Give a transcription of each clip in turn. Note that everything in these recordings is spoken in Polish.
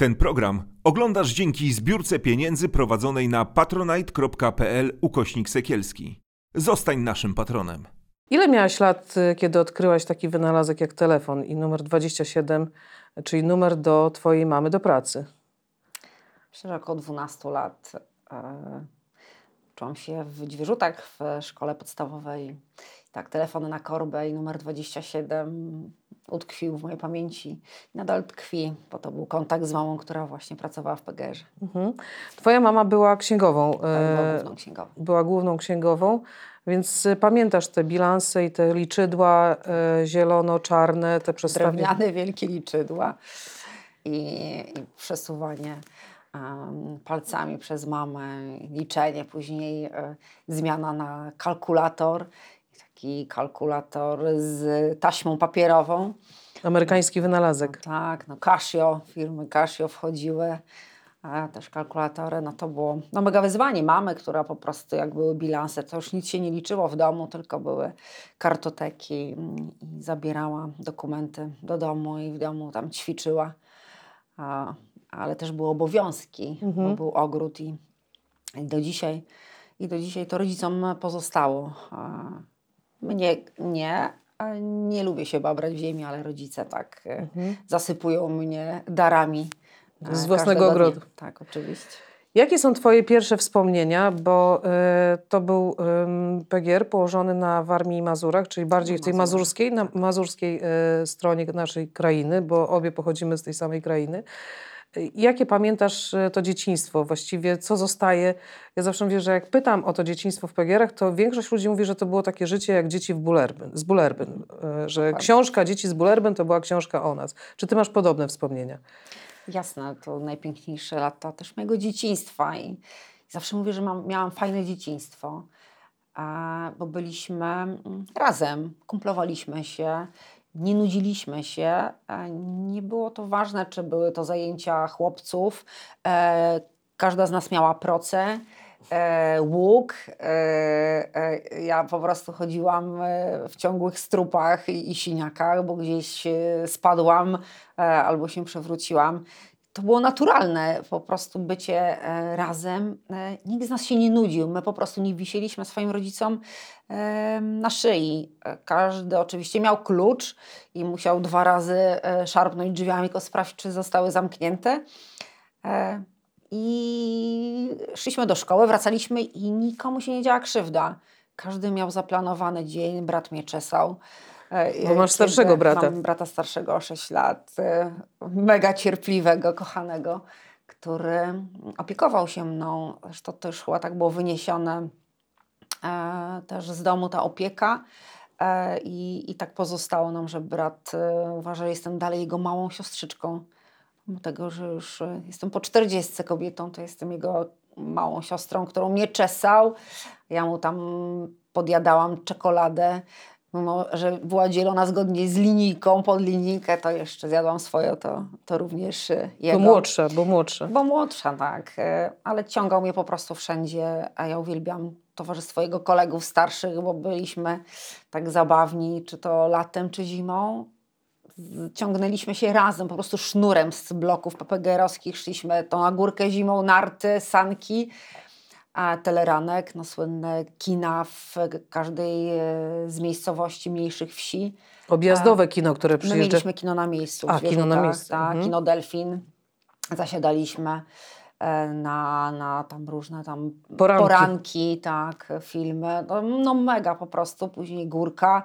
Ten program oglądasz dzięki zbiórce pieniędzy prowadzonej na patronite.pl/Sekielski. Zostań naszym patronem. Ile miałaś lat, kiedy odkryłaś taki wynalazek jak telefon i numer 27, czyli numer do twojej mamy do pracy? Myślę, że około 12 lat. Uczyłam się w Dźwierzutach w szkole podstawowej. Tak, telefon na korbę i numer 27 utkwił w mojej pamięci. Nadal tkwi, bo to był kontakt z mamą, która właśnie pracowała w PGR-ze. Mhm. Twoja mama była księgową. Tak, była główną księgową. Była główną księgową, więc pamiętasz te bilanse i te liczydła zielono-czarne, te przestawienia. Drewniane wielkie liczydła i przesuwanie palcami przez mamę, liczenie, później zmiana na kalkulator. Taki kalkulator z taśmą papierową. Amerykański wynalazek. No, tak, no Casio, firmy Casio wchodziły, też kalkulatory, no to było no, mega wyzwanie mamy, która po prostu jak były bilanse, to już nic się nie liczyło w domu, tylko były kartoteki i zabierała dokumenty do domu i w domu tam ćwiczyła, ale też były obowiązki, bo był ogród i do dzisiaj to rodzicom pozostało. Mnie nie lubię się babrać w ziemi, ale rodzice tak zasypują mnie darami. Z własnego ogrodu. Tak, oczywiście. Jakie są twoje pierwsze wspomnienia, bo to był PGR położony na Warmii i Mazurach, czyli bardziej w tej mazurskiej stronie naszej krainy, bo obie pochodzimy z tej samej krainy. Jakie pamiętasz to dzieciństwo właściwie? Co zostaje? Ja zawsze mówię, że jak pytam o to dzieciństwo w PGR-ach, to większość ludzi mówi, że to było takie życie jak dzieci z Bullerbyn. Że książka dzieci z Bullerbyn to była książka o nas. Czy ty masz podobne wspomnienia? Jasne, to najpiękniejsze lata też mojego dzieciństwa. I zawsze mówię, że miałam fajne dzieciństwo, bo byliśmy razem, kumplowaliśmy się. Nie nudziliśmy się, nie było to ważne, czy były to zajęcia chłopców, każda z nas miała procę, łuk, ja po prostu chodziłam w ciągłych strupach i siniakach, bo gdzieś spadłam albo się przewróciłam. To było naturalne po prostu bycie razem. Nikt z nas się nie nudził. My po prostu nie wisieliśmy swoim rodzicom na szyi. Każdy oczywiście miał klucz i musiał 2 razy szarpnąć drzwiami, tylko sprawdzić, czy zostały zamknięte. I szliśmy do szkoły, wracaliśmy i nikomu się nie działa krzywda. Każdy miał zaplanowany dzień, brat mnie czesał. Bo masz starszego brata. Mam brata starszego o 6 lat, mega cierpliwego, kochanego, który opiekował się mną. Zresztą to już chyba tak było wyniesione też z domu ta opieka i tak pozostało nam, że brat uważa, że jestem dalej jego małą siostrzyczką. Mimo tego, że już jestem po 40 kobietą, to jestem jego małą siostrą, którą mnie czesał. Ja mu tam podjadałam czekoladę. Mimo że była dzielona zgodnie z linijką, pod linijkę, to jeszcze zjadłam swoje, to również jego. Bo młodsza, tak. Ale ciągał mnie po prostu wszędzie, a ja uwielbiam towarzystwo jego kolegów starszych, bo byliśmy tak zabawni, czy to latem, czy zimą. Ciągnęliśmy się razem, po prostu sznurem z bloków PPGR-owskich. Szliśmy to na górkę zimą, narty, sanki. A Teleranek, no słynne kina w każdej z miejscowości, mniejszych wsi. Objazdowe kino, które przyjeżdża. My mieliśmy kino na miejscu. Kino Delfin. Zasiadaliśmy na tam różne tam poranki tak, filmy. No mega po prostu. Później górka.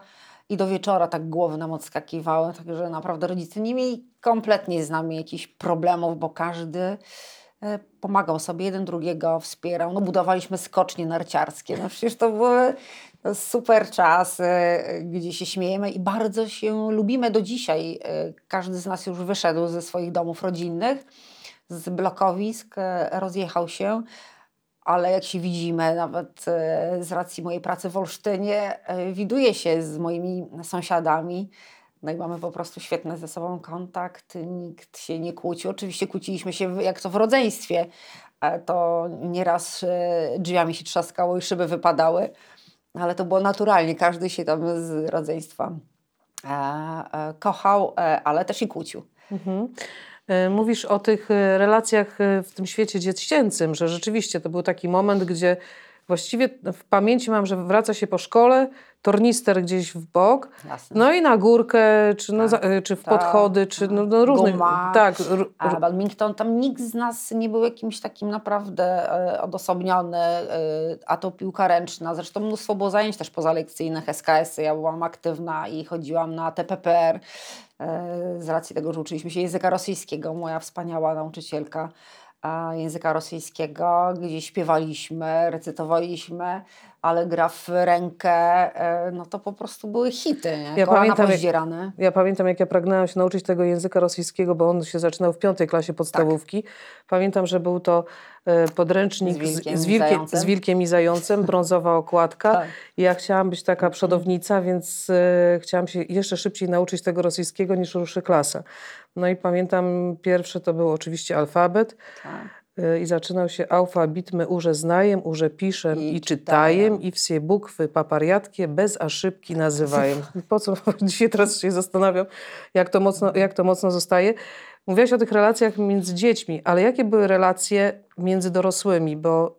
I do wieczora tak głowy nam odskakiwały. Także naprawdę rodzice nie mieli kompletnie z nami jakichś problemów, bo każdy pomagał sobie, jeden drugiego wspierał. No, budowaliśmy skocznie narciarskie. No, przecież to były super czasy, gdzie się śmiejemy i bardzo się lubimy do dzisiaj. Każdy z nas już wyszedł ze swoich domów rodzinnych, z blokowisk, rozjechał się, ale jak się widzimy, nawet z racji mojej pracy w Olsztynie, widuję się z moimi sąsiadami. No i mamy po prostu świetny ze sobą kontakt, nikt się nie kłócił. Oczywiście kłóciliśmy się jak to w rodzeństwie, to nieraz drzwiami się trzaskało i szyby wypadały, ale to było naturalnie, każdy się tam z rodzeństwa kochał, ale też i kłócił. Mhm. Mówisz o tych relacjach w tym świecie dziecięcym, że rzeczywiście to był taki moment, gdzie właściwie w pamięci mam, że wraca się po szkole, tornister gdzieś w bok, jasne, no i na górkę, czy, no, tak, czy w podchody, czy no różnych... Tak, a badminton, tam nikt z nas nie był jakimś takim naprawdę odosobniony, a to piłka ręczna, zresztą mnóstwo było zajęć też pozalekcyjnych, SKS-y, ja byłam aktywna i chodziłam na TPPR, z racji tego, że uczyliśmy się języka rosyjskiego, moja wspaniała nauczycielka języka rosyjskiego, gdzie śpiewaliśmy, recytowaliśmy, ale gra w rękę, no to po prostu były hity, nie? Ja pamiętam, jak ja pragnęłam się nauczyć tego języka rosyjskiego, bo on się zaczynał w 5. klasie podstawówki. Tak. Pamiętam, że był to podręcznik z wilkiem i zającem, brązowa okładka. Tak. Ja chciałam być taka przodownica, więc chciałam się jeszcze szybciej nauczyć tego rosyjskiego niż ruszy klasa. No i pamiętam, pierwsze to był oczywiście alfabet. Tak. I zaczynał się alfabet my urze znajem, urze piszem i czytajem i wsie bukwy papariatkie bez aszybki nazywajem. Po co? Dzisiaj teraz się zastanawiam, jak to mocno zostaje. Mówiłaś o tych relacjach między dziećmi, ale jakie były relacje między dorosłymi? Bo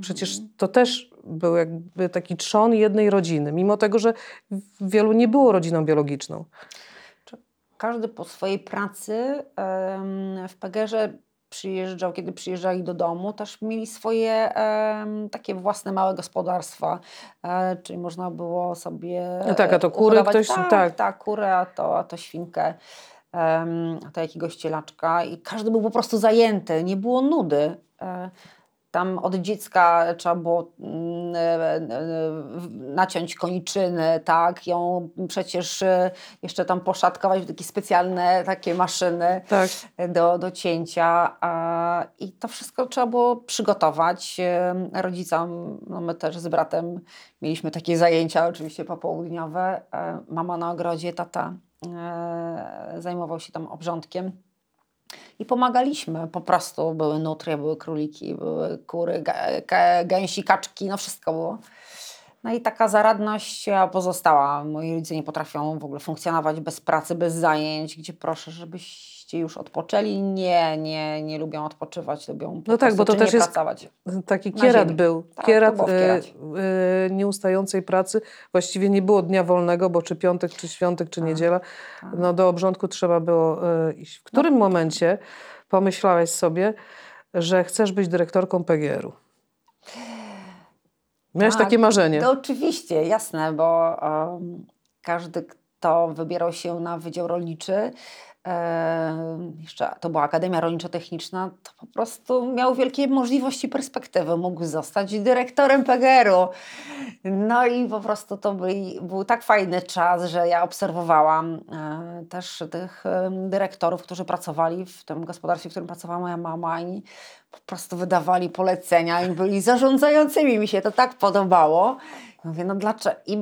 przecież to też był jakby taki trzon jednej rodziny, mimo tego, że wielu nie było rodziną biologiczną. Każdy po swojej pracy w PGR-ze kiedy przyjeżdżali do domu, też mieli swoje takie własne małe gospodarstwa, czyli można było sobie... No tak, a to kury uchodować. Ktoś... Tak, kury, a to świnkę, a to jakiegoś cielaczka i każdy był po prostu zajęty, nie było nudy. Tam od dziecka trzeba było naciąć koniczyny, tak, ją przecież jeszcze tam poszatkować w takie specjalne takie maszyny, tak, do cięcia. I to wszystko trzeba było przygotować rodzicom. No my też z bratem mieliśmy takie zajęcia oczywiście popołudniowe. Mama na ogrodzie, tata zajmował się tam obrządkiem. I pomagaliśmy, po prostu były nutrie, były króliki, były kury, gęsi, kaczki, no wszystko było. No i taka zaradność pozostała. Moi rodzice nie potrafią w ogóle funkcjonować bez pracy, bez zajęć, gdzie proszę, żebyście już odpoczęli. Nie lubią odpoczywać, lubią no tak, bo to też jest pracować. Taki kierat był. Tak, kierat nieustającej pracy. Właściwie nie było dnia wolnego, bo czy piątek, czy świątek, czy niedziela. No do obrządku trzeba było iść. W którym momencie pomyślałaś sobie, że chcesz być dyrektorką PGR-u? Miałeś takie marzenie? No oczywiście, jasne, bo każdy, kto wybierał się na Wydział Rolniczy, jeszcze to była Akademia Rolniczo-Techniczna, to po prostu miał wielkie możliwości, perspektywy. Mógł zostać dyrektorem PGR-u. No i po prostu to był tak fajny czas, że ja obserwowałam też tych dyrektorów, którzy pracowali w tym gospodarstwie, w którym pracowała moja mama i po prostu wydawali polecenia i byli zarządzającymi. Mi się to tak podobało. Mówię, no dlaczego? I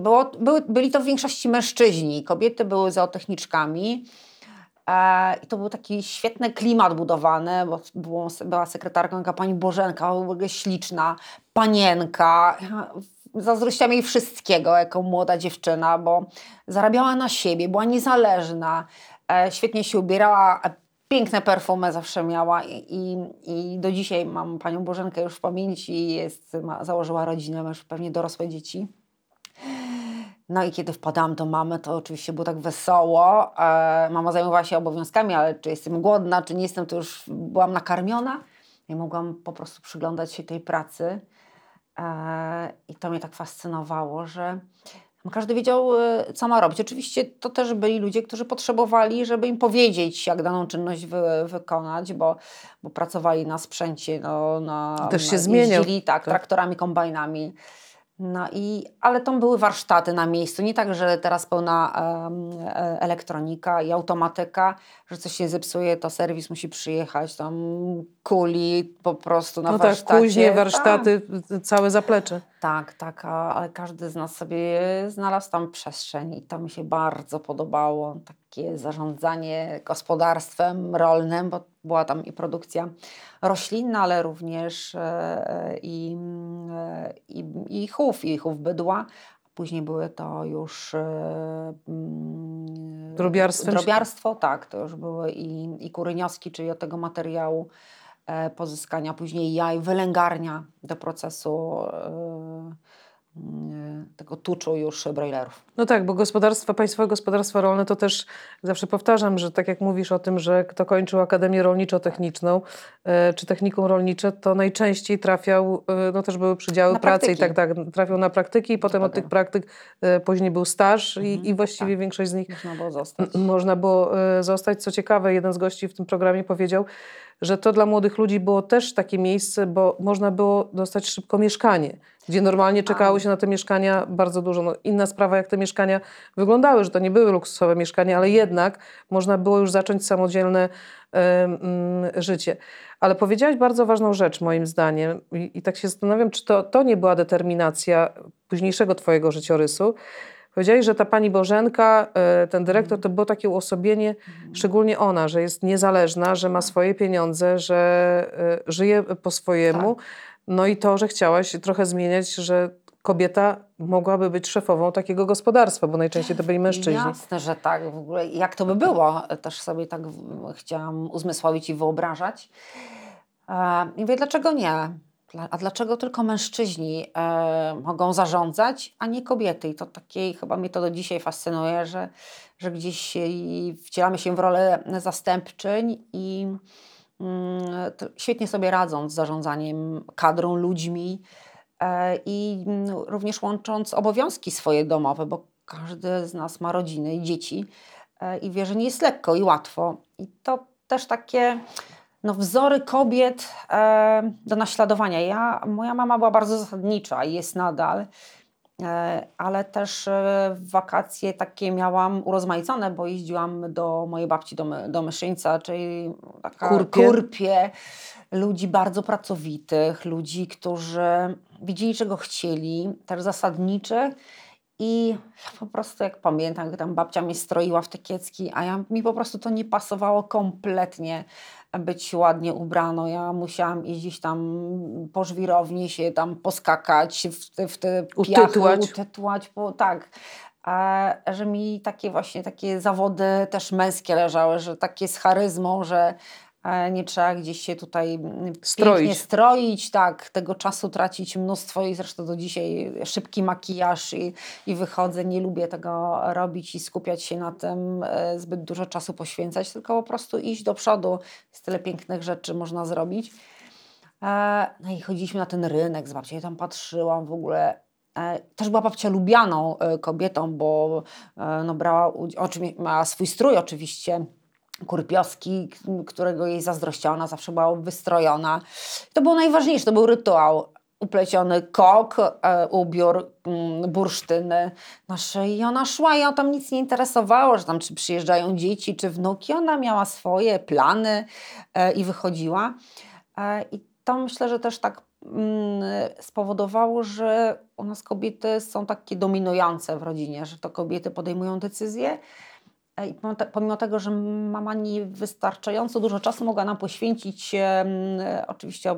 byli to w większości mężczyźni. Kobiety były zootechniczkami. I to był taki świetny klimat budowany, bo była sekretarką pani Bożenka, w ogóle śliczna, panienka. Zazdrościłam jej wszystkiego jako młoda dziewczyna, bo zarabiała na siebie, była niezależna, świetnie się ubierała, piękne perfumy zawsze miała i do dzisiaj mam panią Bożenkę już w pamięci, założyła rodzinę, już pewnie dorosłe dzieci. No i kiedy wpadałam do mamy, to oczywiście było tak wesoło. Mama zajmowała się obowiązkami, ale czy jestem głodna, czy nie jestem, to już byłam nakarmiona. I mogłam po prostu przyglądać się tej pracy. I to mnie tak fascynowało, że każdy wiedział, co ma robić. Oczywiście to też byli ludzie, którzy potrzebowali, żeby im powiedzieć, jak daną czynność wykonać, bo pracowali na sprzęcie, też się zmieniał. Tak, traktorami, kombajnami. No ale tam były warsztaty na miejscu, nie tak, że teraz pełna elektronika i automatyka, że coś się zepsuje, to serwis musi przyjechać, tam kuli po prostu na warsztacie. No tak, kuźnie, warsztaty, całe zaplecze. Tak, ale każdy z nas sobie znalazł tam przestrzeń i to mi się bardzo podobało, takie zarządzanie gospodarstwem rolnym, bo była tam i produkcja roślinna, ale również i chów bydła. Później były to już drobiarstwem? Drobiarstwo, tak. To już były i kurynioski, czyli od tego materiału pozyskania, później jaj, wylęgarnia do procesu tego tuczu już brojlerów. No tak, bo gospodarstwa, państwowe gospodarstwa rolne to też, zawsze powtarzam, że tak jak mówisz o tym, że kto kończył Akademię Rolniczo-Techniczną czy technikum rolnicze, to najczęściej trafiał, no też były przydziały pracy i tak, trafiał na praktyki i potem od tych praktyk później był staż i właściwie tak. Większość z nich można było zostać. Co ciekawe, jeden z gości w tym programie powiedział, że to dla młodych ludzi było też takie miejsce, bo można było dostać szybko mieszkanie, gdzie normalnie czekało się na te mieszkania bardzo dużo. No, inna sprawa, jak te mieszkania wyglądały, że to nie były luksusowe mieszkania, ale jednak można było już zacząć samodzielne życie. Ale powiedziałaś bardzo ważną rzecz moim zdaniem i tak się zastanawiam, czy to nie była determinacja późniejszego twojego życiorysu. Powiedziałaś, że ta pani Bożenka, ten dyrektor, to było takie uosobienie, szczególnie ona, że jest niezależna, że ma swoje pieniądze, że żyje po swojemu. Tak. No i to, że chciałaś trochę zmieniać, że kobieta mogłaby być szefową takiego gospodarstwa, bo najczęściej to byli mężczyźni. Jasne, że tak. W ogóle jak to by było? Też sobie tak chciałam uzmysłowić i wyobrażać. I mówię, dlaczego nie? A dlaczego tylko mężczyźni mogą zarządzać, a nie kobiety? I to takiej, chyba mnie to do dzisiaj fascynuje, że gdzieś wcielamy się w rolę zastępczyń i świetnie sobie radzą z zarządzaniem kadrą, ludźmi i również łącząc obowiązki swoje domowe, bo każdy z nas ma rodziny i dzieci i wie, że nie jest lekko i łatwo. I to też takie... No, wzory kobiet do naśladowania. Moja mama była bardzo zasadnicza i jest nadal, ale też wakacje takie miałam urozmaicone, bo jeździłam do mojej babci, do Myszyńca, czyli taka kurpie ludzi bardzo pracowitych, ludzi, którzy widzieli, czego chcieli, też zasadniczych. I ja po prostu, jak pamiętam, gdy tam babcia mnie stroiła w te kiecki, a mi po prostu to nie pasowało kompletnie być ładnie ubraną. Ja musiałam iść tam po żwirowni, się tam poskakać, w te piachy, utytłać. Tak, że mi takie zawody też męskie leżały, że takie z charyzmą, że nie trzeba gdzieś się tutaj pięknie stroić, tak, tego czasu tracić mnóstwo i zresztą do dzisiaj szybki makijaż i wychodzę, nie lubię tego robić i skupiać się na tym, zbyt dużo czasu poświęcać, tylko po prostu iść do przodu, jest tyle pięknych rzeczy można zrobić. No i chodziliśmy na ten rynek z babcią, ja tam patrzyłam w ogóle. Też była babcia lubianą kobietą, bo no, miała swój strój oczywiście, kurpioski, którego jej zazdrościła, ona zawsze była wystrojona. To było najważniejsze, to był rytuał. Upleciony kok, ubiór, bursztyny na szyi. I ona szła, i ją tam nic nie interesowało, że tam czy przyjeżdżają dzieci, czy wnuki. Ona miała swoje plany i wychodziła. I to myślę, że też tak spowodowało, że u nas kobiety są takie dominujące w rodzinie, że to kobiety podejmują decyzje. I pomimo tego, że mama nie wystarczająco dużo czasu mogła nam poświęcić, oczywiście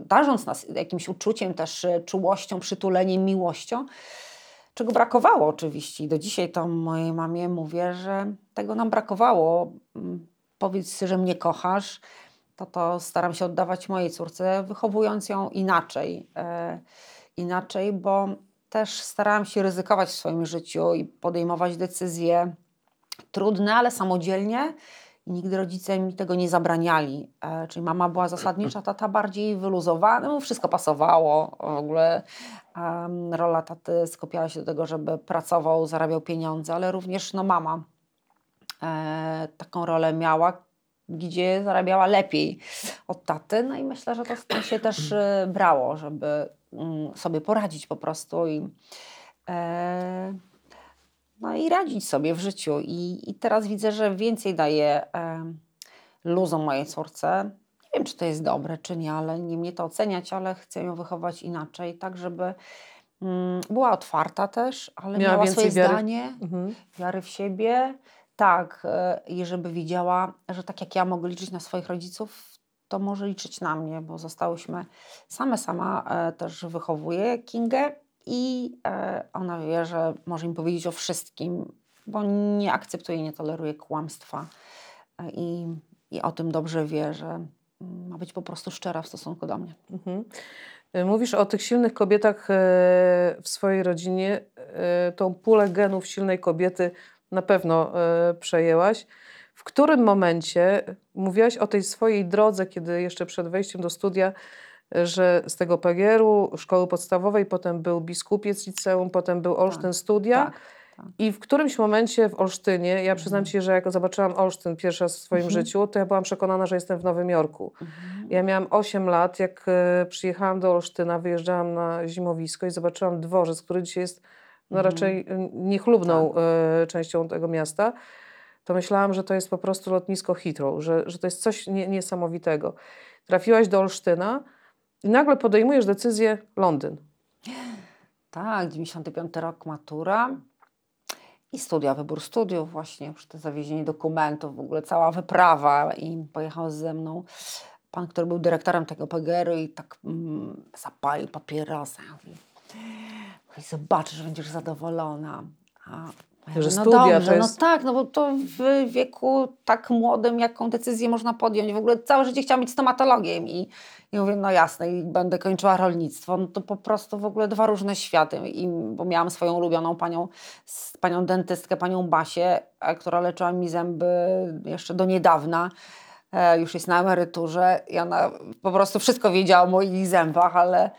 darząc nas jakimś uczuciem, też czułością, przytuleniem, miłością, czego brakowało oczywiście. I do dzisiaj to mojej mamie mówię, że tego nam brakowało. Powiedz, że mnie kochasz, to staram się oddawać mojej córce, wychowując ją inaczej. Inaczej, bo też starałam się ryzykować w swoim życiu i podejmować decyzje trudne, ale samodzielnie i nigdy rodzice mi tego nie zabraniali. Czyli mama była zasadnicza, tata bardziej wyluzowana, mu wszystko pasowało. W ogóle rola taty skupiała się do tego, żeby pracował, zarabiał pieniądze, ale również no, mama taką rolę miała, gdzie zarabiała lepiej od taty. No i myślę, że to z tym się też brało, żeby sobie poradzić po prostu i radzić sobie w życiu. I teraz widzę, że więcej daję luzu mojej córce. Nie wiem, czy to jest dobre, czy nie, ale nie mnie to oceniać, ale chcę ją wychować inaczej, tak żeby była otwarta też, ale miała swoje zdanie, wiary w siebie. Tak, i żeby widziała, że tak jak ja mogę liczyć na swoich rodziców, to może liczyć na mnie, bo zostałyśmy sama też wychowuję Kingę. I ona wie, że może im powiedzieć o wszystkim, bo nie akceptuje, nie toleruje kłamstwa i o tym dobrze wie, że ma być po prostu szczera w stosunku do mnie. Mhm. Mówisz o tych silnych kobietach w swojej rodzinie. Tą pulę genów silnej kobiety na pewno przejęłaś. W którym momencie mówiłaś o tej swojej drodze, kiedy jeszcze przed wejściem do studia, że z tego PGR-u, szkoły podstawowej, potem był Biskupiec liceum, potem był Olsztyn studia. Tak. I w którymś momencie w Olsztynie, ja przyznam Ci, że jak zobaczyłam Olsztyn pierwszy raz w swoim życiu, to ja byłam przekonana, że jestem w Nowym Jorku. Ja miałam 8 lat, jak przyjechałam do Olsztyna, wyjeżdżałam na zimowisko i zobaczyłam dworzec, który dzisiaj jest no, raczej niechlubną częścią tego miasta. To myślałam, że to jest po prostu lotnisko Heathrow, że to jest coś niesamowitego. Trafiłaś do Olsztyna i nagle podejmujesz decyzję Londyn. Tak, 95 rok, matura i studia, wybór studiów właśnie, już to zawiezienie dokumentów, w ogóle cała wyprawa i pojechał ze mną pan, który był dyrektorem tego PGR-u i tak zapalił papierosa. I zobaczysz, że będziesz zadowolona. Że no studia, dobrze, to jest... no tak, no bo to w wieku tak młodym, jaką decyzję można podjąć. W ogóle całe życie chciałam być stomatologiem i mówię, no jasne, i będę kończyła rolnictwo. No to po prostu w ogóle dwa różne światy. Bo miałam swoją ulubioną panią dentystkę, panią Basię, która leczyła mi zęby jeszcze do niedawna. Już jest na emeryturze i ona po prostu wszystko wiedziała o moich zębach, ale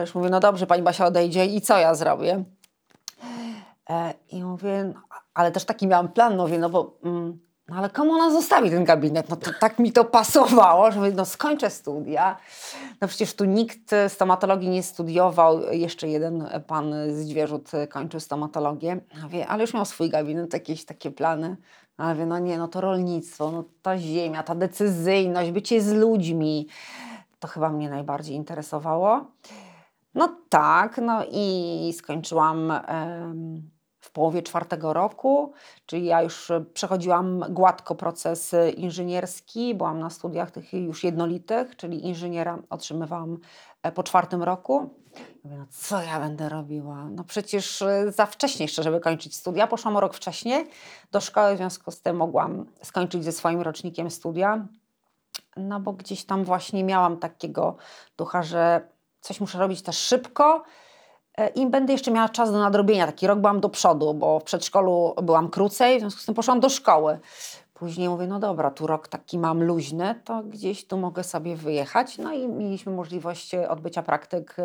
już mówię, no dobrze, pani Basia odejdzie i co ja zrobię? I mówię, no, ale też taki miałam plan, mówię, no bo no ale komu ona zostawi ten gabinet? No to tak mi to pasowało, że mówię, no skończę studia. No przecież tu nikt stomatologii nie studiował. Jeszcze jeden pan z Dźwierzut kończył stomatologię. Mówię, ale już miał swój gabinet, jakieś takie plany. Ale mówię, no nie, no to rolnictwo, no ta ziemia, ta decyzyjność, bycie z ludźmi. To chyba mnie najbardziej interesowało. No tak, no i skończyłam... w połowie czwartego roku, czyli ja już przechodziłam gładko proces inżynierski, byłam na studiach tych już jednolitych, czyli inżyniera otrzymywałam po czwartym roku. Mówię, no co ja będę robiła? No przecież za wcześnie jeszcze, żeby kończyć studia. Poszłam o rok wcześniej do szkoły, w związku z tym mogłam skończyć ze swoim rocznikiem studia. No bo gdzieś tam właśnie miałam takiego ducha, że coś muszę robić też szybko, i będę jeszcze miała czas do nadrobienia. Taki rok byłam do przodu, bo w przedszkolu byłam krócej, w związku z tym poszłam do szkoły. Później mówię, no dobra, tu rok taki mam luźny, to gdzieś tu mogę sobie wyjechać. No i mieliśmy możliwość odbycia praktyk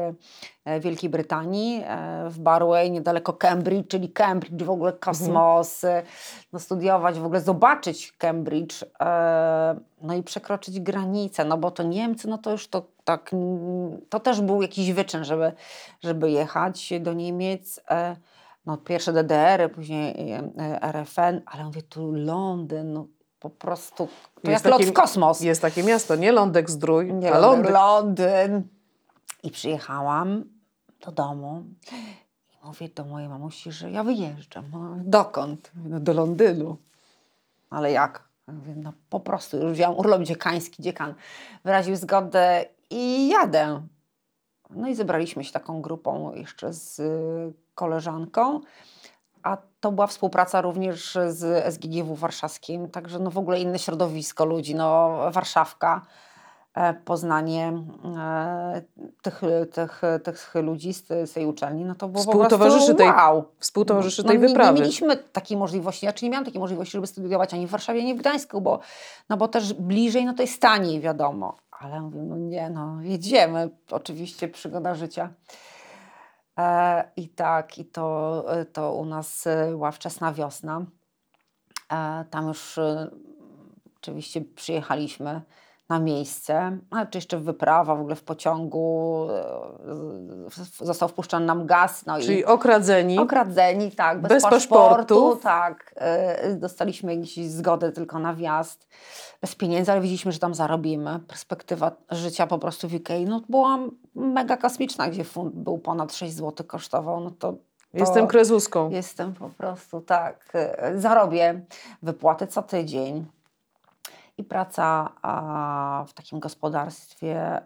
w Wielkiej Brytanii, w Barway, niedaleko Cambridge, czyli Cambridge, w ogóle kosmos, no studiować, w ogóle zobaczyć Cambridge, no i przekroczyć granicę, no bo to Niemcy, no to już to tak, to też był jakiś wyczyn, żeby jechać do Niemiec. No pierwsze DDR-y, później RFN, ale mówię, tu Londyn, no po prostu to jest jak lot w kosmos. Jest takie miasto, nie Londek-Zdrój, a Londyn. Londyn. I przyjechałam do domu i mówię do mojej mamusi, że ja wyjeżdżam. Dokąd? No, do Londynu. Ale jak? Mówię, no po prostu już wziąłam urlop dziekański, dziekan wyraził zgodę i jadę. No i zebraliśmy się taką grupą jeszcze z koleżanką, a to była współpraca również z SGGW warszawskim, także no w ogóle inne środowisko ludzi, no Warszawka, poznanie tych ludzi z tej uczelni, no to było po prostu wow. Współtowarzyszy tej wyprawy. Nie mieliśmy takiej możliwości, znaczy nie miałam takiej możliwości, żeby studiować ani w Warszawie, ani w Gdańsku, bo też bliżej, no to jest taniej, wiadomo. Ale mówię, no nie, no jedziemy, oczywiście przygoda życia. I tak, i to u nas była wczesna wiosna. Tam już oczywiście przyjechaliśmy na miejsce, a czy jeszcze wyprawa, w ogóle w pociągu, został wpuszczony nam gaz. No czyli i okradzeni. Okradzeni, tak, bez paszportu. Tak, dostaliśmy jakieś zgodę tylko na wjazd, bez pieniędzy, ale widzieliśmy, że tam zarobimy. Perspektywa życia po prostu w UK, no była mega kosmiczna, gdzie funt był ponad 6 zł kosztował, no to jestem krezuską. Jestem po prostu, tak, zarobię wypłaty co tydzień. I praca w takim gospodarstwie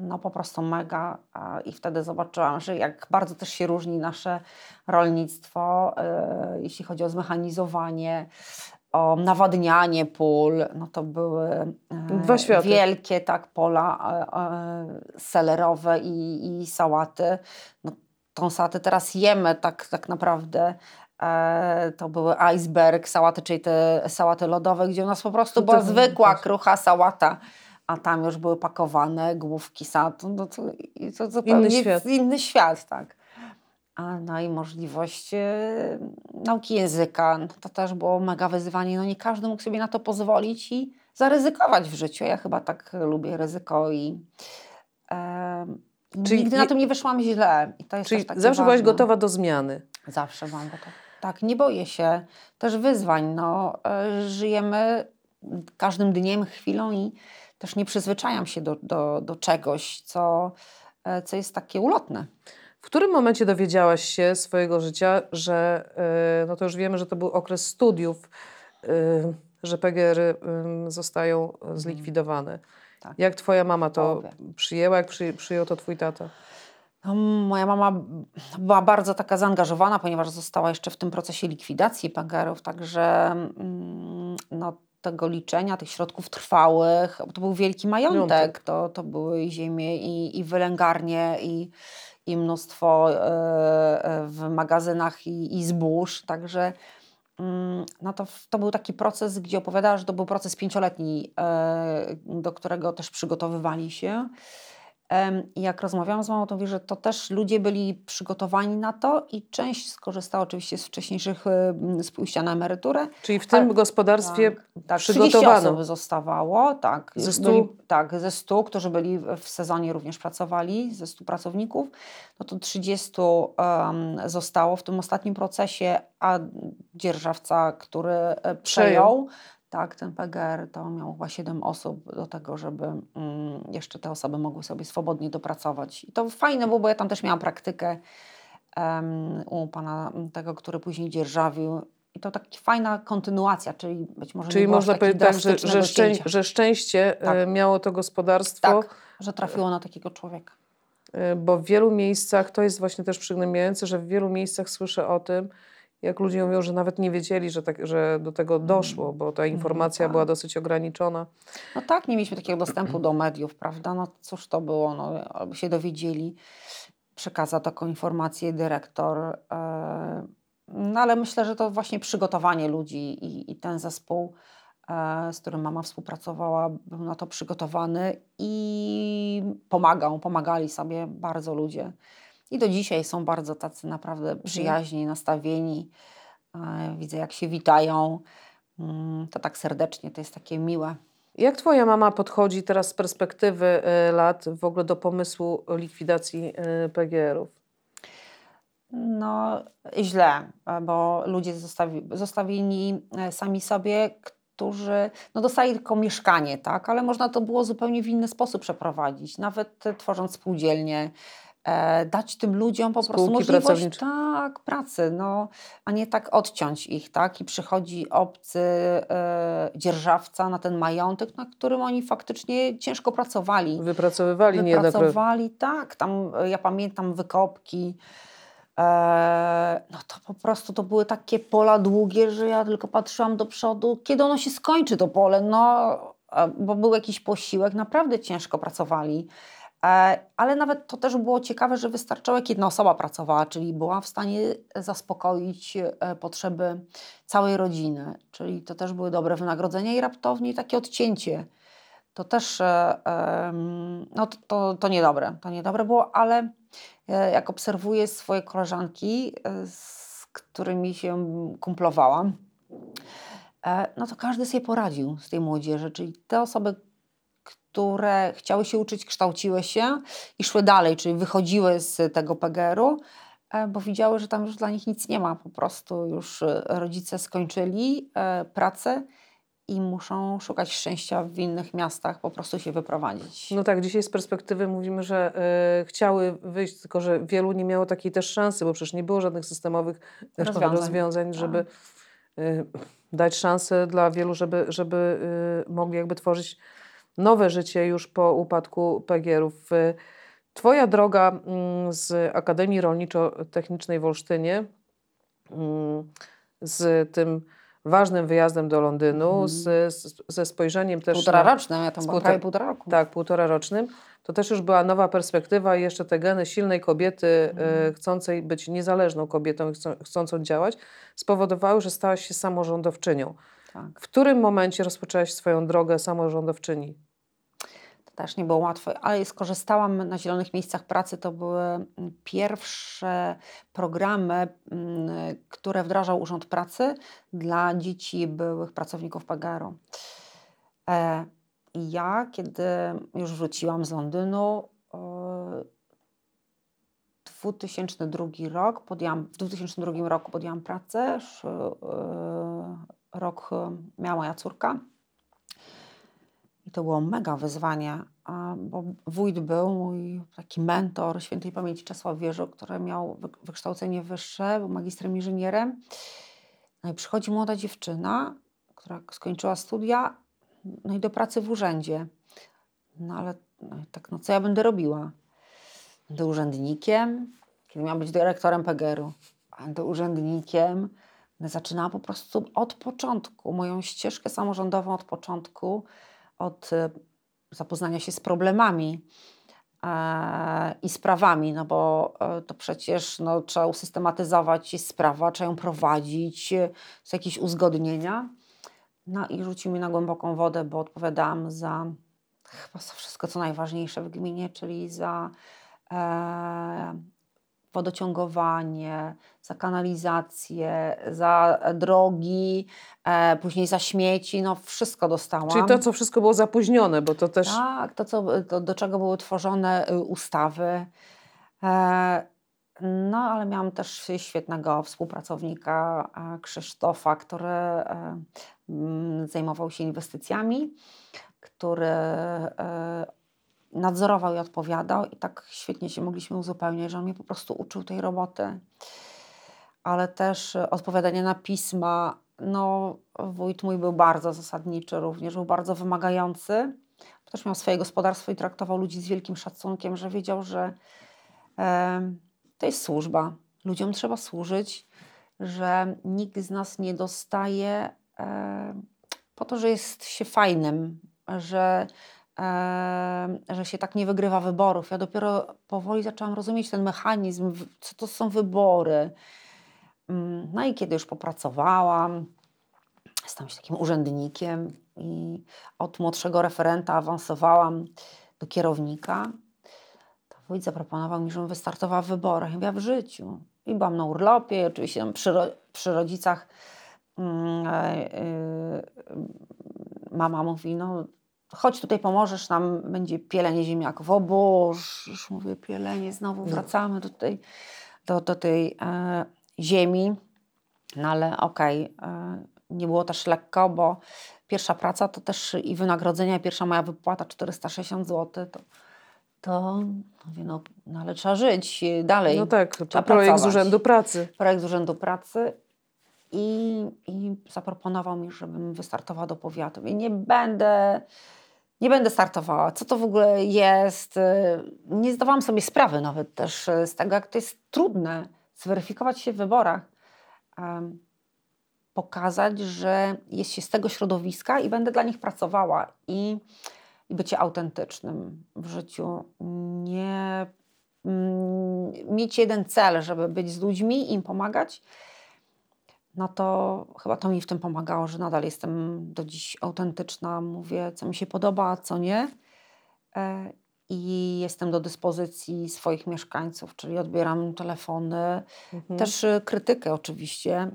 no po prostu mega i wtedy zobaczyłam, że jak bardzo też się różni nasze rolnictwo, jeśli chodzi o zmechanizowanie, o nawadnianie pól, no to były wielkie pola selerowe i sałaty. No, tą sałatę teraz jemy tak naprawdę. To były iceberg sałaty, czyli te sałaty lodowe, gdzie u nas po prostu była zwykła, krucha sałata, a tam już były pakowane główki sałat. No to zupełnie inny świat, tak. No i możliwość nauki języka. No to też było mega wyzwanie. No nie każdy mógł sobie na to pozwolić i zaryzykować w życiu. Ja chyba tak lubię ryzyko i nigdy na tym nie wyszłam źle. I to jest czyli zawsze ważne. Byłaś gotowa do zmiany. Zawsze byłam gotowa. Tak, nie boję się też wyzwań. No, żyjemy każdym dniem, chwilą i też nie przyzwyczajam się do czegoś, co jest takie ulotne. W którym momencie dowiedziałaś się swojego życia, że, no to już wiemy, że to był okres studiów, że PGR-y zostają zlikwidowane. Tak. Jak twoja mama to przyjęła, jak przyjął to twój tata? No, moja mama była bardzo taka zaangażowana, ponieważ została jeszcze w tym procesie likwidacji PGR-ów, także no, tego liczenia, tych środków trwałych, to był wielki majątek. To były ziemie i wylęgarnie i mnóstwo w magazynach i zbóż, także no to był taki proces, gdzie opowiadała, że to był proces 5-letni, do którego też przygotowywali się. Jak rozmawiałam z mamą, to mówię, że to też ludzie byli przygotowani na to i część skorzystała oczywiście z wcześniejszych, z pójścia na emeryturę. Czyli w tym gospodarstwie przygotowano. 30 osób zostawało, tak. Ze 100, którzy byli w sezonie również pracowali, ze 100 pracowników. No to 30 zostało w tym ostatnim procesie, a dzierżawca, który przejął tak, ten PGR to miał chyba 7 osób do tego, żeby jeszcze te osoby mogły sobie swobodnie dopracować. I to fajne było, bo ja tam też miałam praktykę u pana tego, który później dzierżawił. I to taka fajna kontynuacja, czyli być może czyli nie można powiedzieć tak, że szczęście miało to gospodarstwo. Tak, że trafiło na takiego człowieka. Bo w wielu miejscach, to jest właśnie też przygnębiające, że w wielu miejscach słyszę o tym, jak ludzie mówią, że nawet nie wiedzieli, że do tego doszło, bo ta informacja była dosyć ograniczona. No tak, nie mieliśmy takiego dostępu do mediów, prawda? No cóż to było, albo się dowiedzieli, przekazał taką informację dyrektor. No ale myślę, że to właśnie przygotowanie ludzi i ten zespół, z którym mama współpracowała, był na to przygotowany i pomagali sobie bardzo ludzie. I do dzisiaj są bardzo tacy naprawdę przyjaźni, nastawieni. Widzę, jak się witają. To tak serdecznie, to jest takie miłe. Jak twoja mama podchodzi teraz z perspektywy lat w ogóle do pomysłu likwidacji PGR-ów? No źle, bo ludzie zostawieni sami sobie, którzy dostali tylko mieszkanie, tak? Ale można to było zupełnie w inny sposób przeprowadzić. Nawet tworząc spółdzielnię, dać tym ludziom po prostu możliwość pracy, a nie tak odciąć ich, tak? I przychodzi obcy dzierżawca na ten majątek, na którym oni faktycznie ciężko pracowali. Wypracowywali, tak. Tam, ja pamiętam wykopki. No to po prostu to były takie pola długie, że ja tylko patrzyłam do przodu, kiedy ono się skończy to pole, bo był jakiś posiłek, naprawdę ciężko pracowali. Ale nawet to też było ciekawe, że wystarczało, jak jedna osoba pracowała, czyli była w stanie zaspokoić potrzeby całej rodziny. Czyli to też były dobre wynagrodzenia i raptownie takie odcięcie. To też to niedobre było, ale jak obserwuję swoje koleżanki, z którymi się kumplowałam, no to każdy sobie poradził z tej młodzieży, czyli te osoby, które chciały się uczyć, kształciły się i szły dalej, czyli wychodziły z tego PGR-u, bo widziały, że tam już dla nich nic nie ma. Po prostu już rodzice skończyli pracę i muszą szukać szczęścia w innych miastach, po prostu się wyprowadzić. No tak, dzisiaj z perspektywy mówimy, że chciały wyjść, tylko że wielu nie miało takiej też szansy, bo przecież nie było żadnych systemowych rozwiązań żeby dać szansę dla wielu, żeby mogli jakby tworzyć nowe życie już po upadku PGR-ów. Twoja droga z Akademii Rolniczo-Technicznej w Olsztynie, z tym ważnym wyjazdem do Londynu, ze spojrzeniem też... Półtorarocznym, ja tam byłam prawie półtora roku. Tak, półtorarocznym. To też już była nowa perspektywa i jeszcze te geny silnej kobiety, chcącej być niezależną kobietą i chcącą działać, spowodowały, że stałaś się samorządowczynią. Tak. W którym momencie rozpoczęłaś swoją drogę samorządowczyni? To też nie było łatwe, ale skorzystałam na zielonych miejscach pracy. To były pierwsze programy, które wdrażał Urząd Pracy dla dzieci byłych pracowników PGR-u. I ja, kiedy już wróciłam z Londynu, 2002 roku podjęłam pracę, rok miała moja córka i to było mega wyzwanie, bo wójt był mój taki mentor świętej pamięci Czesław Wierzuk, który miał wykształcenie wyższe, był magistrem inżynierem. No i przychodzi młoda dziewczyna, która skończyła studia, no i do pracy w urzędzie. No ale tak, no co ja będę robiła? Będę urzędnikiem, kiedy miałam być dyrektorem PGR-u. Będę urzędnikiem. Zaczynałam po prostu od początku, moją ścieżkę samorządową od początku, od zapoznania się z problemami i sprawami, no bo to przecież no, trzeba usystematyzować sprawę, trzeba ją prowadzić, są jakieś uzgodnienia. No i rzucił mnie na głęboką wodę, bo odpowiadałam za chyba za wszystko, co najważniejsze w gminie, czyli za wodociągowanie, za kanalizację, za drogi, później za śmieci, no wszystko dostałam. Czyli to, co wszystko było zapóźnione, bo to też... Tak, do czego były tworzone ustawy. No, ale miałam też świetnego współpracownika Krzysztofa, który zajmował się inwestycjami, który nadzorował i odpowiadał i tak świetnie się mogliśmy uzupełniać, że on mnie po prostu uczył tej roboty. Ale też odpowiadanie na pisma, no wójt mój był bardzo zasadniczy również, był bardzo wymagający. Też miał swoje gospodarstwo i traktował ludzi z wielkim szacunkiem, że wiedział, że to jest służba. Ludziom trzeba służyć, że nikt z nas nie dostaje po to, że jest się fajnym, że się tak nie wygrywa wyborów. Ja dopiero powoli zaczęłam rozumieć ten mechanizm, co to są wybory. No i kiedy już popracowałam, stałam się takim urzędnikiem i od młodszego referenta awansowałam do kierownika. Wójt zaproponował mi, żebym wystartowała w wyborach. Ja byłam w życiu. I byłam na urlopie, oczywiście tam przy rodzicach mama mówi, no chodź tutaj pomożesz nam, będzie pielenie ziemniaków. O Boże, już mówię, pielenie, znowu wracamy do tej ziemi. No ale okej, nie było też lekko, bo pierwsza praca to też i wynagrodzenia, pierwsza moja wypłata 460 zł, to mówię, no ale trzeba żyć dalej. No tak, to projekt pracować. Z Urzędu Pracy. Projekt z Urzędu Pracy i zaproponował mi, żebym wystartowała do powiatu. I nie będę startowała. Co to w ogóle jest? Nie zdawałam sobie sprawy nawet też z tego, jak to jest trudne zweryfikować się w wyborach. Pokazać, że jest się z tego środowiska i będę dla nich pracowała. I bycie autentycznym w życiu. Nie mieć jeden cel, żeby być z ludźmi, im pomagać. No to chyba to mi w tym pomagało, że nadal jestem do dziś autentyczna. Mówię, co mi się podoba, a co nie. I jestem do dyspozycji swoich mieszkańców, czyli odbieram telefony. Też krytykę oczywiście,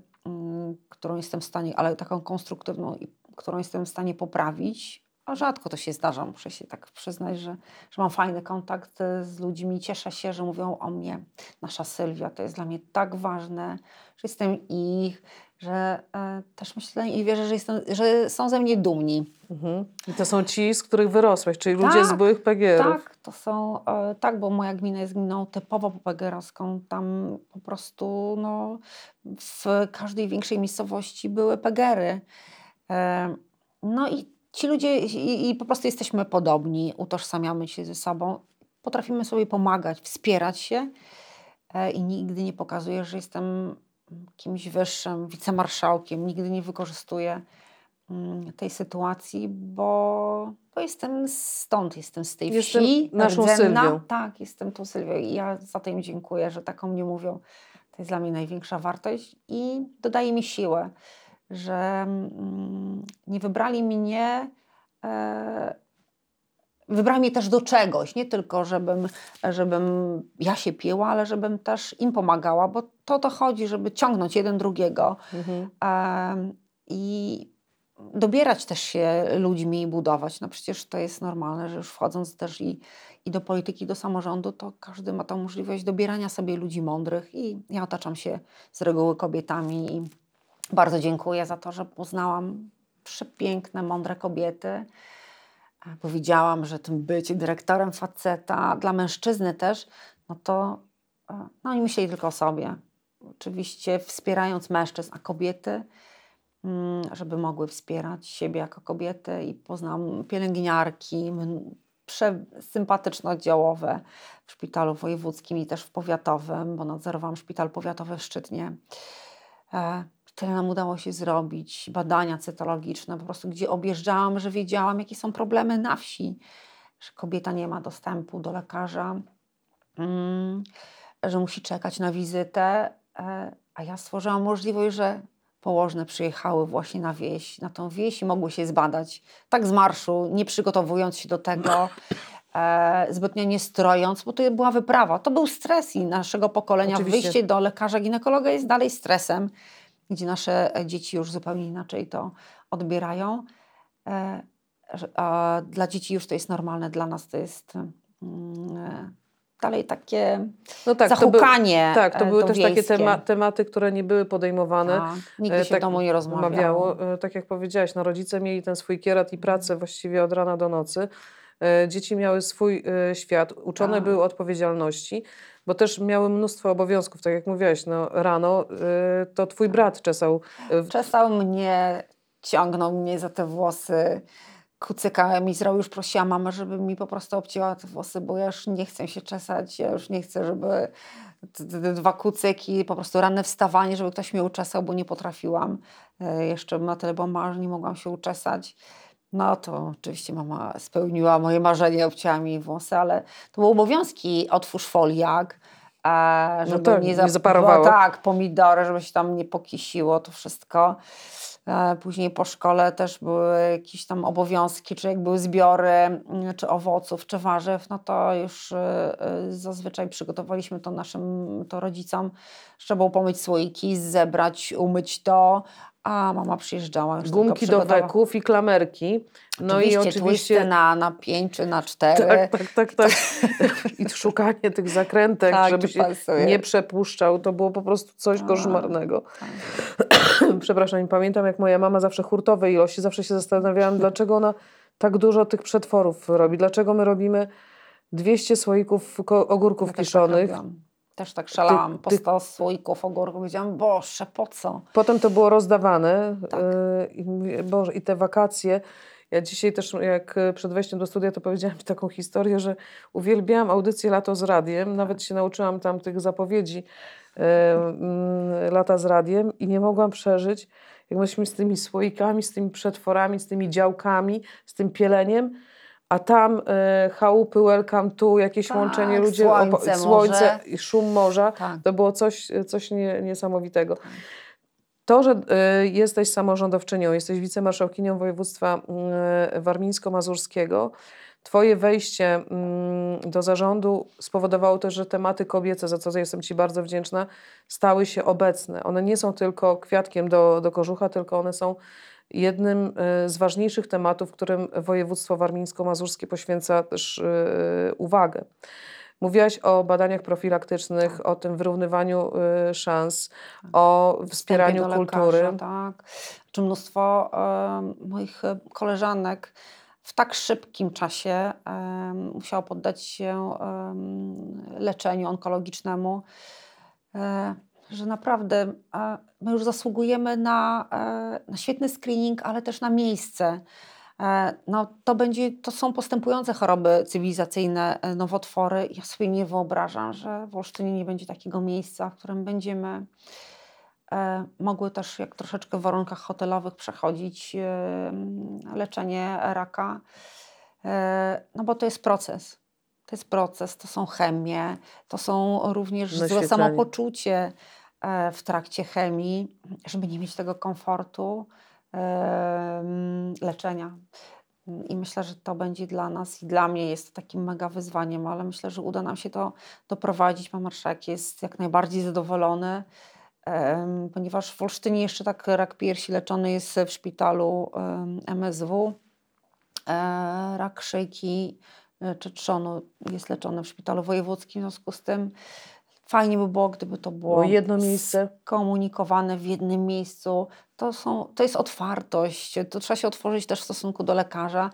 którą jestem w stanie, ale taką konstruktywną, którą jestem w stanie poprawić. A rzadko to się zdarza, muszę się tak przyznać, że mam fajny kontakt z ludźmi. Cieszę się, że mówią o mnie. Nasza Sylwia, to jest dla mnie tak ważne, że jestem ich, że też myślę i wierzę, że są ze mnie dumni. I to są ci, z których wyrosłeś, czyli ludzie z byłych PGR-ów. Tak, to są, bo moja gmina jest gminą typowo PGR-owską. Tam po prostu no, w każdej większej miejscowości były PGR-y. No i Ci ludzie i po prostu jesteśmy podobni, utożsamiamy się ze sobą, potrafimy sobie pomagać, wspierać się i nigdy nie pokazuję, że jestem kimś wyższym, wicemarszałkiem, nigdy nie wykorzystuję tej sytuacji, bo jestem stąd, jestem z tej wsi. Naszą Sylwią. Tak, jestem tą Sylwią i ja za to im dziękuję, że tak o mnie mówią. To jest dla mnie największa wartość i dodaje mi siłę, że nie wybrali mnie, wybrali mnie też do czegoś, nie tylko żebym ja się piła, ale żebym też im pomagała, bo to chodzi, żeby ciągnąć jeden drugiego i dobierać też się ludźmi i budować. No przecież to jest normalne, że już wchodząc też i do polityki, do samorządu, to każdy ma tą możliwość dobierania sobie ludzi mądrych i ja otaczam się z reguły kobietami i bardzo dziękuję za to, że poznałam przepiękne, mądre kobiety. Powiedziałam, że tym być dyrektorem faceta dla mężczyzny też, no to no oni myśleli tylko o sobie. Oczywiście wspierając mężczyzn, a kobiety, żeby mogły wspierać siebie jako kobiety i poznałam pielęgniarki, przesympatyczne oddziałowe w szpitalu wojewódzkim i też w powiatowym, bo nadzorowałam szpital powiatowy w Szczytnie. Tyle nam udało się zrobić, badania cytologiczne, po prostu gdzie objeżdżałam, że wiedziałam, jakie są problemy na wsi, że kobieta nie ma dostępu do lekarza, że musi czekać na wizytę, a ja stworzyłam możliwość, że położne przyjechały właśnie na wieś, na tą wieś i mogły się zbadać, tak z marszu, nie przygotowując się do tego, zbytnio nie strojąc, bo to była wyprawa, to był stres i naszego pokolenia. Oczywiście. Wyjście do lekarza ginekologa jest dalej stresem, gdzie nasze dzieci już zupełnie inaczej to odbierają. A dla dzieci już to jest normalne, dla nas to jest dalej takie zahukanie. Tak, to były też wiejskie. Takie tematy, które nie były podejmowane. Nigdy się tak w domu nie rozmawiało. Tak jak powiedziałaś, no rodzice mieli ten swój kierat i pracę właściwie od rana do nocy. Dzieci miały swój świat, uczone były odpowiedzialności, bo też miały mnóstwo obowiązków, tak jak mówiłaś, no, rano to twój brat czesał. Czesał mnie, ciągnął mnie za te włosy, kucykałem i zrobił, już prosiła mamę, żeby mi po prostu obcięła te włosy, bo ja już nie chcę się czesać, ja już nie chcę, żeby dwa kucyki, po prostu ranne wstawanie, żeby ktoś mnie uczesał, bo nie potrafiłam. Jeszcze na tyle, bo nie mogłam się uczesać. No to oczywiście mama spełniła moje marzenie, obcięła mi włosy, ale to były obowiązki, otwórz foliak, żeby no nie zaparowało. Tak, pomidory, żeby się tam nie pokisiło, to wszystko. Później po szkole też były jakieś tam obowiązki, czy jak były zbiory, czy owoców, czy warzyw, no to już zazwyczaj przygotowaliśmy to naszym to rodzicom. Trzeba było pomyć słoiki, zebrać, umyć to, a mama przyjeżdżała. Już gumki do weków i klamerki. No oczywiście, i oczywiście na 5 czy na 4. Tak. I szukanie tych zakrętek, tak, żeby się nie przepuszczał. To było po prostu coś koszmarnego. Tak. Przepraszam, nie pamiętam jak moja mama zawsze hurtowe ilości. Zawsze się zastanawiałam, dlaczego ona tak dużo tych przetworów robi. Dlaczego my robimy 200 słoików ogórków kiszonych. Też tak szalałam, po 100 słoików ogórków. Powiedziałam, Boże, po co? Potem to było rozdawane. Tak. Boże, i te wakacje. Ja dzisiaj też, jak przed wejściem do studia, to powiedziałam taką historię, że uwielbiałam audycję Lato z radiem. Nawet się nauczyłam tam tych zapowiedzi Lata z radiem i nie mogłam przeżyć, jak myśmy z tymi słoikami, z tymi przetworami, z tymi działkami, z tym pieleniem. A tam chałupy, welcome tu, jakieś łączenie ludzi, słońce i szum morza. Tak. To było coś niesamowitego. Tak. To, że jesteś samorządowczynią, jesteś wicemarszałkinią województwa warmińsko-mazurskiego, twoje wejście do zarządu spowodowało też, że tematy kobiece, za co jestem ci bardzo wdzięczna, stały się obecne. One nie są tylko kwiatkiem do kożucha, tylko one są jednym z ważniejszych tematów, którym województwo warmińsko-mazurskie poświęca też uwagę. Mówiłaś o badaniach profilaktycznych, o tym wyrównywaniu szans, o wspieraniu kultury. Lekarza, tak. Czy mnóstwo moich koleżanek w tak szybkim czasie musiało poddać się leczeniu onkologicznemu, że naprawdę my już zasługujemy na świetny screening, ale też na miejsce, no to są postępujące choroby cywilizacyjne, nowotwory. Ja sobie nie wyobrażam, że w Olsztynie nie będzie takiego miejsca, w którym będziemy mogły też jak troszeczkę w warunkach hotelowych przechodzić leczenie raka, no bo to jest proces. To jest proces, to są chemie, to są również złe samopoczucie w trakcie chemii, żeby nie mieć tego komfortu leczenia. I myślę, że to będzie dla nas i dla mnie jest to takim mega wyzwaniem, ale myślę, że uda nam się to doprowadzić. Pan marszałek jest jak najbardziej zadowolony, ponieważ w Olsztynie jeszcze tak rak piersi leczony jest w szpitalu MSW, rak szyjki czy trzonu jest leczony w szpitalu wojewódzkim, w związku z tym fajnie by było, gdyby to było jedno miejsce skomunikowane w jednym miejscu. To jest otwartość, to trzeba się otworzyć też w stosunku do lekarza.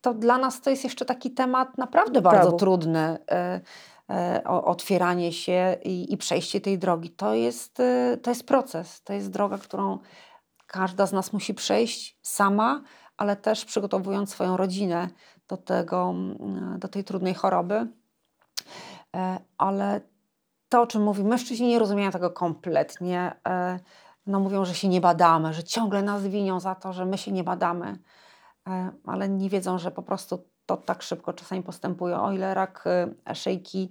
To dla nas to jest jeszcze taki temat naprawdę bardzo trudny. Otwieranie się i przejście tej drogi. To jest proces, to jest droga, którą każda z nas musi przejść sama, ale też przygotowując swoją rodzinę do tej trudnej choroby. Ale to, o czym mówi, mężczyźni nie rozumieją tego kompletnie. No, mówią, że się nie badamy, że ciągle nas winią za to, że my się nie badamy, ale nie wiedzą, że po prostu to tak szybko czasami postępuje. O ile rak szyjki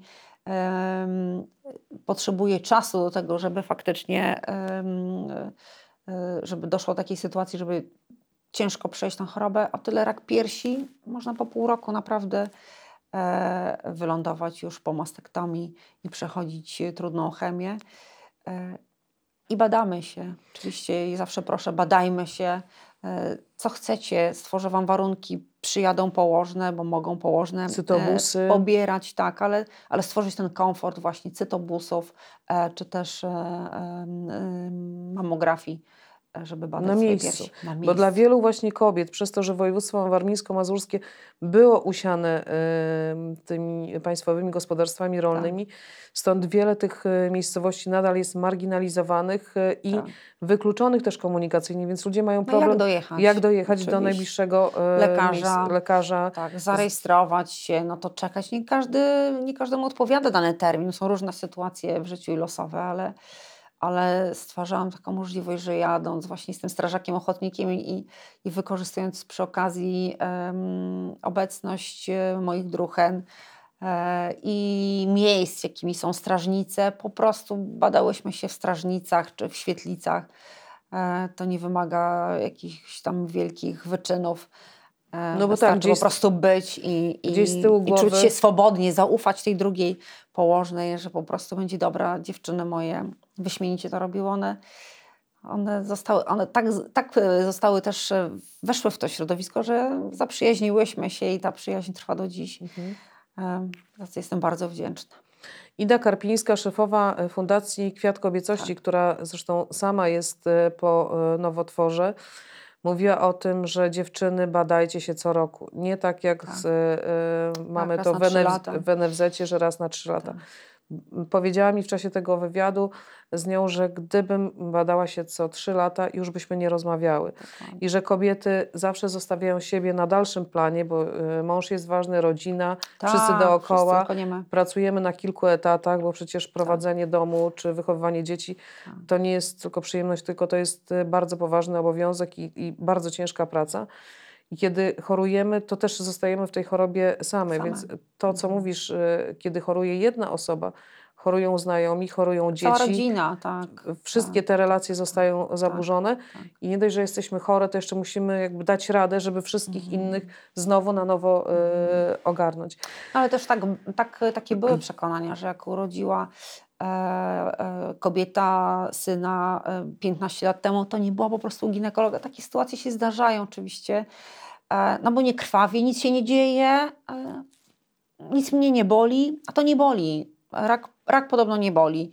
potrzebuje czasu do tego, żeby faktycznie żeby doszło do takiej sytuacji, żeby ciężko przejść tę chorobę, o tyle rak piersi można po pół roku naprawdę wylądować już po mastektomii i przechodzić trudną chemię. I badamy się. Oczywiście zawsze proszę, badajmy się. Co chcecie, stworzę wam warunki, przyjadą położne, bo mogą położne cytobusy pobierać, tak, ale stworzyć ten komfort właśnie cytobusów, czy też mammografii, żeby badać na miejscu. Na miejscu. Bo dla wielu właśnie kobiet, przez to, że województwo warmińsko-mazurskie było usiane tymi państwowymi gospodarstwami rolnymi, tak, stąd wiele tych miejscowości nadal jest marginalizowanych i tak, wykluczonych też komunikacyjnie, więc ludzie mają problem, jak dojechać do najbliższego lekarza. Tak, zarejestrować się, no to czekać. Nie każdemu odpowiada dany termin. Są różne sytuacje w życiu i losowe, ale stwarzałam taką możliwość, że jadąc właśnie z tym strażakiem ochotnikiem i wykorzystując przy okazji obecność moich druhen i miejsc, jakimi są strażnice, po prostu badałyśmy się w strażnicach czy w świetlicach. To nie wymaga jakichś tam wielkich wyczynów. No bo tak, po prostu być i czuć się swobodnie, zaufać tej drugiej położnej, że po prostu będzie dobra, dziewczyny moje wyśmienicie to robiły. One tak zostały też, weszły w to środowisko, że zaprzyjaźniłyśmy się i ta przyjaźń trwa do dziś. Za co jestem bardzo wdzięczna. Ida Karpińska, szefowa Fundacji Kwiat Kobiecości, która zresztą sama jest po nowotworze, mówiła o tym, że dziewczyny, badajcie się co roku. Nie tak jak mamy to w NFZ-cie, że raz na 3 lata. Powiedziała mi w czasie tego wywiadu z nią, że gdybym badała się co 3 lata, już byśmy nie rozmawiały. I że kobiety zawsze zostawiają siebie na dalszym planie, bo mąż jest ważny, rodzina, wszyscy dookoła. Pracujemy na kilku etatach, bo przecież prowadzenie domu czy wychowywanie dzieci to nie jest tylko przyjemność, tylko to jest bardzo poważny obowiązek i bardzo ciężka praca. I kiedy chorujemy, to też zostajemy w tej chorobie same. Więc to, co mówisz, kiedy choruje jedna osoba, chorują znajomi, chorują dzieci. Cała rodzina, tak. Wszystkie te relacje zostają zaburzone. I nie dość, że jesteśmy chore, to jeszcze musimy jakby dać radę, żeby wszystkich innych znowu na nowo ogarnąć. No, ale też takie były przekonania, że jak urodziła kobieta syna 15 lat temu, to nie była po prostu ginekologa. Takie sytuacje się zdarzają oczywiście, no bo nie krwawi, nic się nie dzieje, nic mnie nie boli, a to nie boli. Rak podobno nie boli.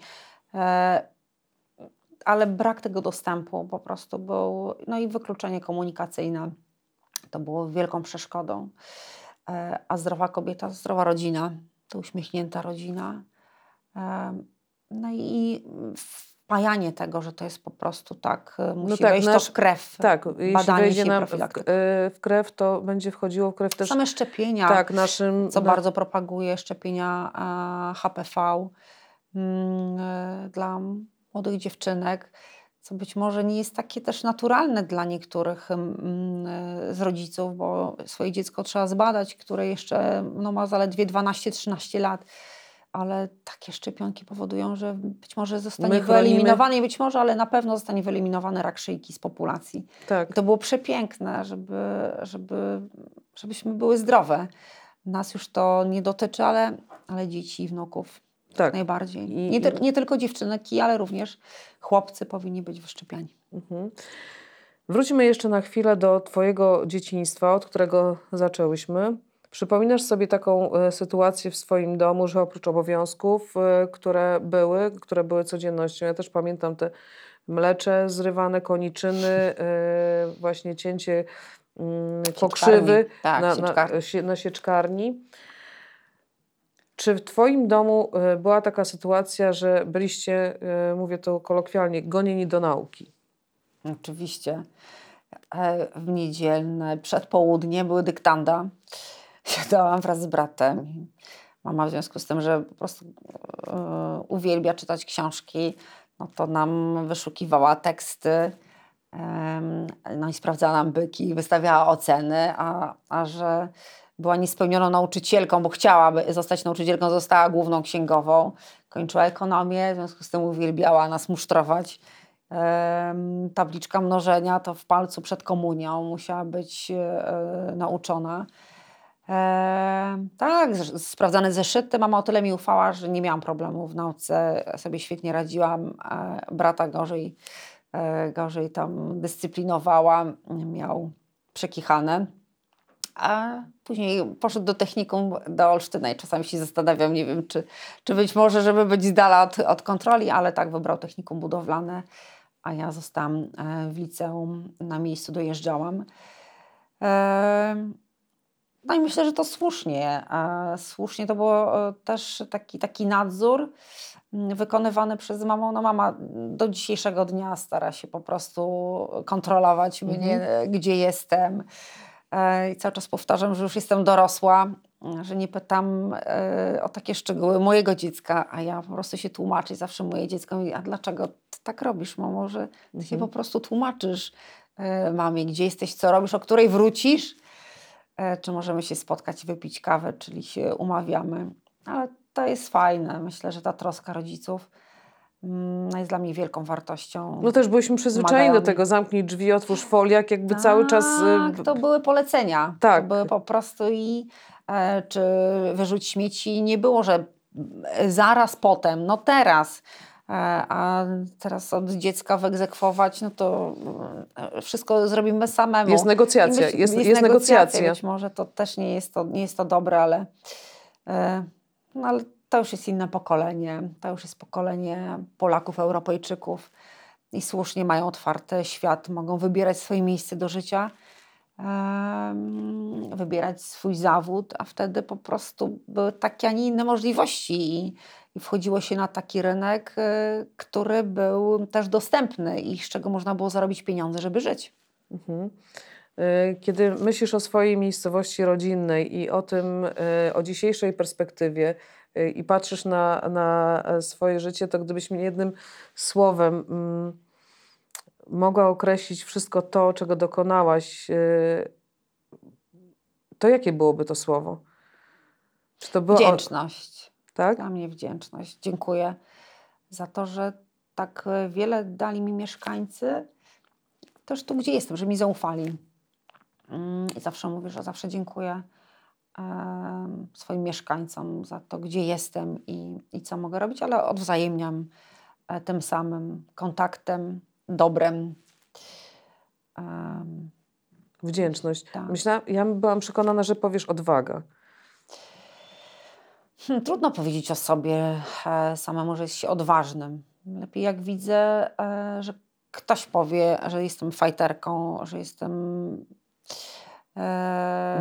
Ale brak tego dostępu po prostu był, no i wykluczenie komunikacyjne to było wielką przeszkodą. A zdrowa kobieta, zdrowa rodzina, to uśmiechnięta rodzina. No i wpajanie tego, że to jest po prostu tak, musi wejść to w krew. Tak, jeśli wejdzie nam w krew, to będzie wchodziło w krew też. Same szczepienia, tak, naszym, co bardzo propaguje, szczepienia HPV dla młodych dziewczynek, co być może nie jest takie też naturalne dla niektórych z rodziców, bo swoje dziecko trzeba zbadać, które jeszcze ma zaledwie 12-13 lat. Ale takie szczepionki powodują, że być może zostanie wyeliminowany, nie być może, ale na pewno zostanie wyeliminowany rak szyjki z populacji. Tak. I to było przepiękne, żebyśmy były zdrowe. Nas już to nie dotyczy, ale dzieci i wnuków tak najbardziej. Nie tylko dziewczynki, ale również chłopcy powinni być wyszczepiani. Mhm. Wróćmy jeszcze na chwilę do twojego dzieciństwa, od którego zaczęłyśmy. Przypominasz sobie taką sytuację w swoim domu, że oprócz obowiązków, które były codziennością, ja też pamiętam te mlecze zrywane, koniczyny, właśnie cięcie pokrzywy na sieczkarni. Czy w twoim domu była taka sytuacja, że byliście, mówię to kolokwialnie, gonieni do nauki? Oczywiście. W niedzielne przedpołudnie były dyktanda. Siadałam wraz z bratem. Mama w związku z tym, że po prostu uwielbia czytać książki, to nam wyszukiwała teksty, i sprawdzała nam byki, wystawiała oceny, a że była niespełnioną nauczycielką, bo chciałaby zostać nauczycielką, została główną księgową, kończyła ekonomię, w związku z tym uwielbiała nas musztrować. Tabliczka mnożenia to w palcu przed komunią musiała być nauczona. Tak, sprawdzane zeszyty. Mama o tyle mi ufała, że nie miałam problemu w nauce, sobie świetnie radziłam. Brata gorzej tam dyscyplinowała, miał przekichane. A później poszedł do technikum, do Olsztyna i czasami się zastanawiam, nie wiem, czy być może, żeby być z dala od kontroli, ale tak, wybrał technikum budowlane, a ja zostałam w liceum, na miejscu dojeżdżałam. No i myślę, że to słusznie. Słusznie to było też taki nadzór wykonywany przez mamę. Mama do dzisiejszego dnia stara się po prostu kontrolować mnie, gdzie jestem. I cały czas powtarzam, że już jestem dorosła, że nie pytam o takie szczegóły mojego dziecka, a ja po prostu się tłumaczę. Zawsze moje dziecko mówi, a dlaczego ty tak robisz, mamo, że ty się po prostu tłumaczysz mamie, gdzie jesteś, co robisz, o której wrócisz, czy możemy się spotkać i wypić kawę, czyli się umawiamy. Ale to jest fajne. Myślę, że ta troska rodziców jest dla mnie wielką wartością. No też byliśmy przyzwyczajeni do tego, zamknij drzwi, otwórz foliak, cały czas... Tak, to były polecenia. Tak. To były po prostu czy wyrzuć śmieci. Nie było, że zaraz potem, teraz. A teraz od dziecka wyegzekwować, to wszystko zrobimy samemu. Jest negocjacja. Jest negocjacja. Być może to też nie jest to dobre, ale to już jest inne pokolenie. To już jest pokolenie Polaków, Europejczyków i słusznie mają otwarty świat. Mogą wybierać swoje miejsce do życia, wybierać swój zawód, a wtedy po prostu były takie, a nie inne możliwości i wchodziło się na taki rynek, który był też dostępny i z czego można było zarobić pieniądze, żeby żyć. Mhm. Kiedy myślisz o swojej miejscowości rodzinnej i o dzisiejszej perspektywie i patrzysz na swoje życie, to gdybyś mi jednym słowem mogła określić wszystko to, czego dokonałaś, to jakie byłoby to słowo? Czy to było... Wdzięczność. Tak? Dla mnie wdzięczność. Dziękuję za to, że tak wiele dali mi mieszkańcy, też tu, gdzie jestem, że mi zaufali. I zawsze mówię, że zawsze dziękuję swoim mieszkańcom za to, gdzie jestem i co mogę robić, ale odwzajemniam tym samym kontaktem, dobrem. Wdzięczność. Tak. Ja byłam przekonana, że powiesz odwaga. Trudno powiedzieć o sobie samemu, że jest się odważnym. Lepiej jak widzę, że ktoś powie, że jestem fajterką, że jestem...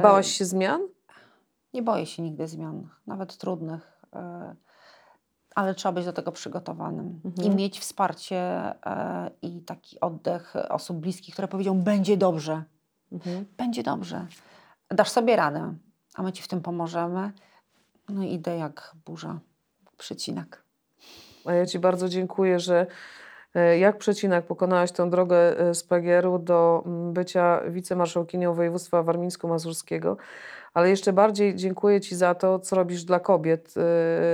Bałaś się zmian? Nie boję się nigdy zmian, nawet trudnych. ale trzeba być do tego przygotowanym i mieć wsparcie i taki oddech osób bliskich, które powiedzą, będzie dobrze, będzie dobrze, dasz sobie radę, a my ci w tym pomożemy. No i idę jak burza, przecinak. A ja ci bardzo dziękuję, że jak przecinak pokonałaś tę drogę z PGR-u do bycia wicemarszałkinią województwa warmińsko-mazurskiego, ale jeszcze bardziej dziękuję ci za to, co robisz dla kobiet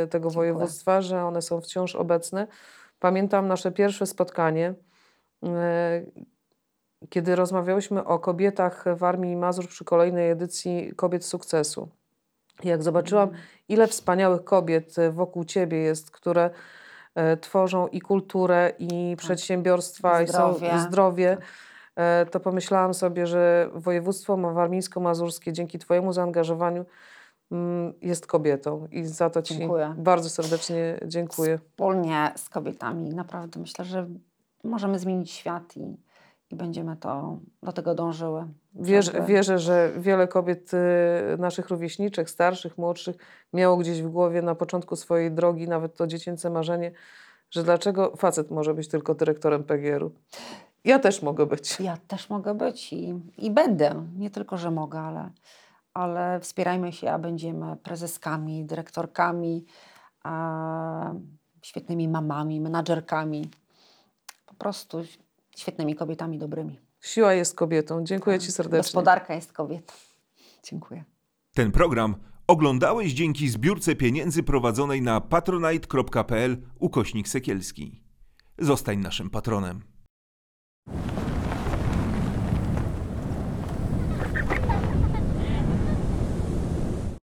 tego województwa, że one są wciąż obecne. Pamiętam nasze pierwsze spotkanie, kiedy rozmawiałyśmy o kobietach w Armii i Mazur przy kolejnej edycji Kobiet Sukcesu. Jak zobaczyłam, ile wspaniałych kobiet wokół ciebie jest, które tworzą i kulturę, i przedsiębiorstwa, i zdrowie, to pomyślałam sobie, że województwo warmińsko-mazurskie dzięki twojemu zaangażowaniu jest kobietą i za to ci bardzo serdecznie dziękuję. Wspólnie z kobietami naprawdę myślę, że możemy zmienić świat i będziemy do tego dążyły. Wierzę, że wiele kobiet naszych rówieśniczych, starszych, młodszych miało gdzieś w głowie na początku swojej drogi nawet to dziecięce marzenie, że dlaczego facet może być tylko dyrektorem PGR-u. Ja też mogę być. Ja też mogę być i będę. Nie tylko, że mogę, ale wspierajmy się, a będziemy prezeskami, dyrektorkami, świetnymi mamami, menadżerkami. Po prostu świetnymi kobietami, dobrymi. Siła jest kobietą. Dziękuję ci serdecznie. Gospodarka jest kobietą. Dziękuję. Ten program oglądałeś dzięki zbiórce pieniędzy prowadzonej na patronite.pl/Sekielski. Zostań naszym patronem.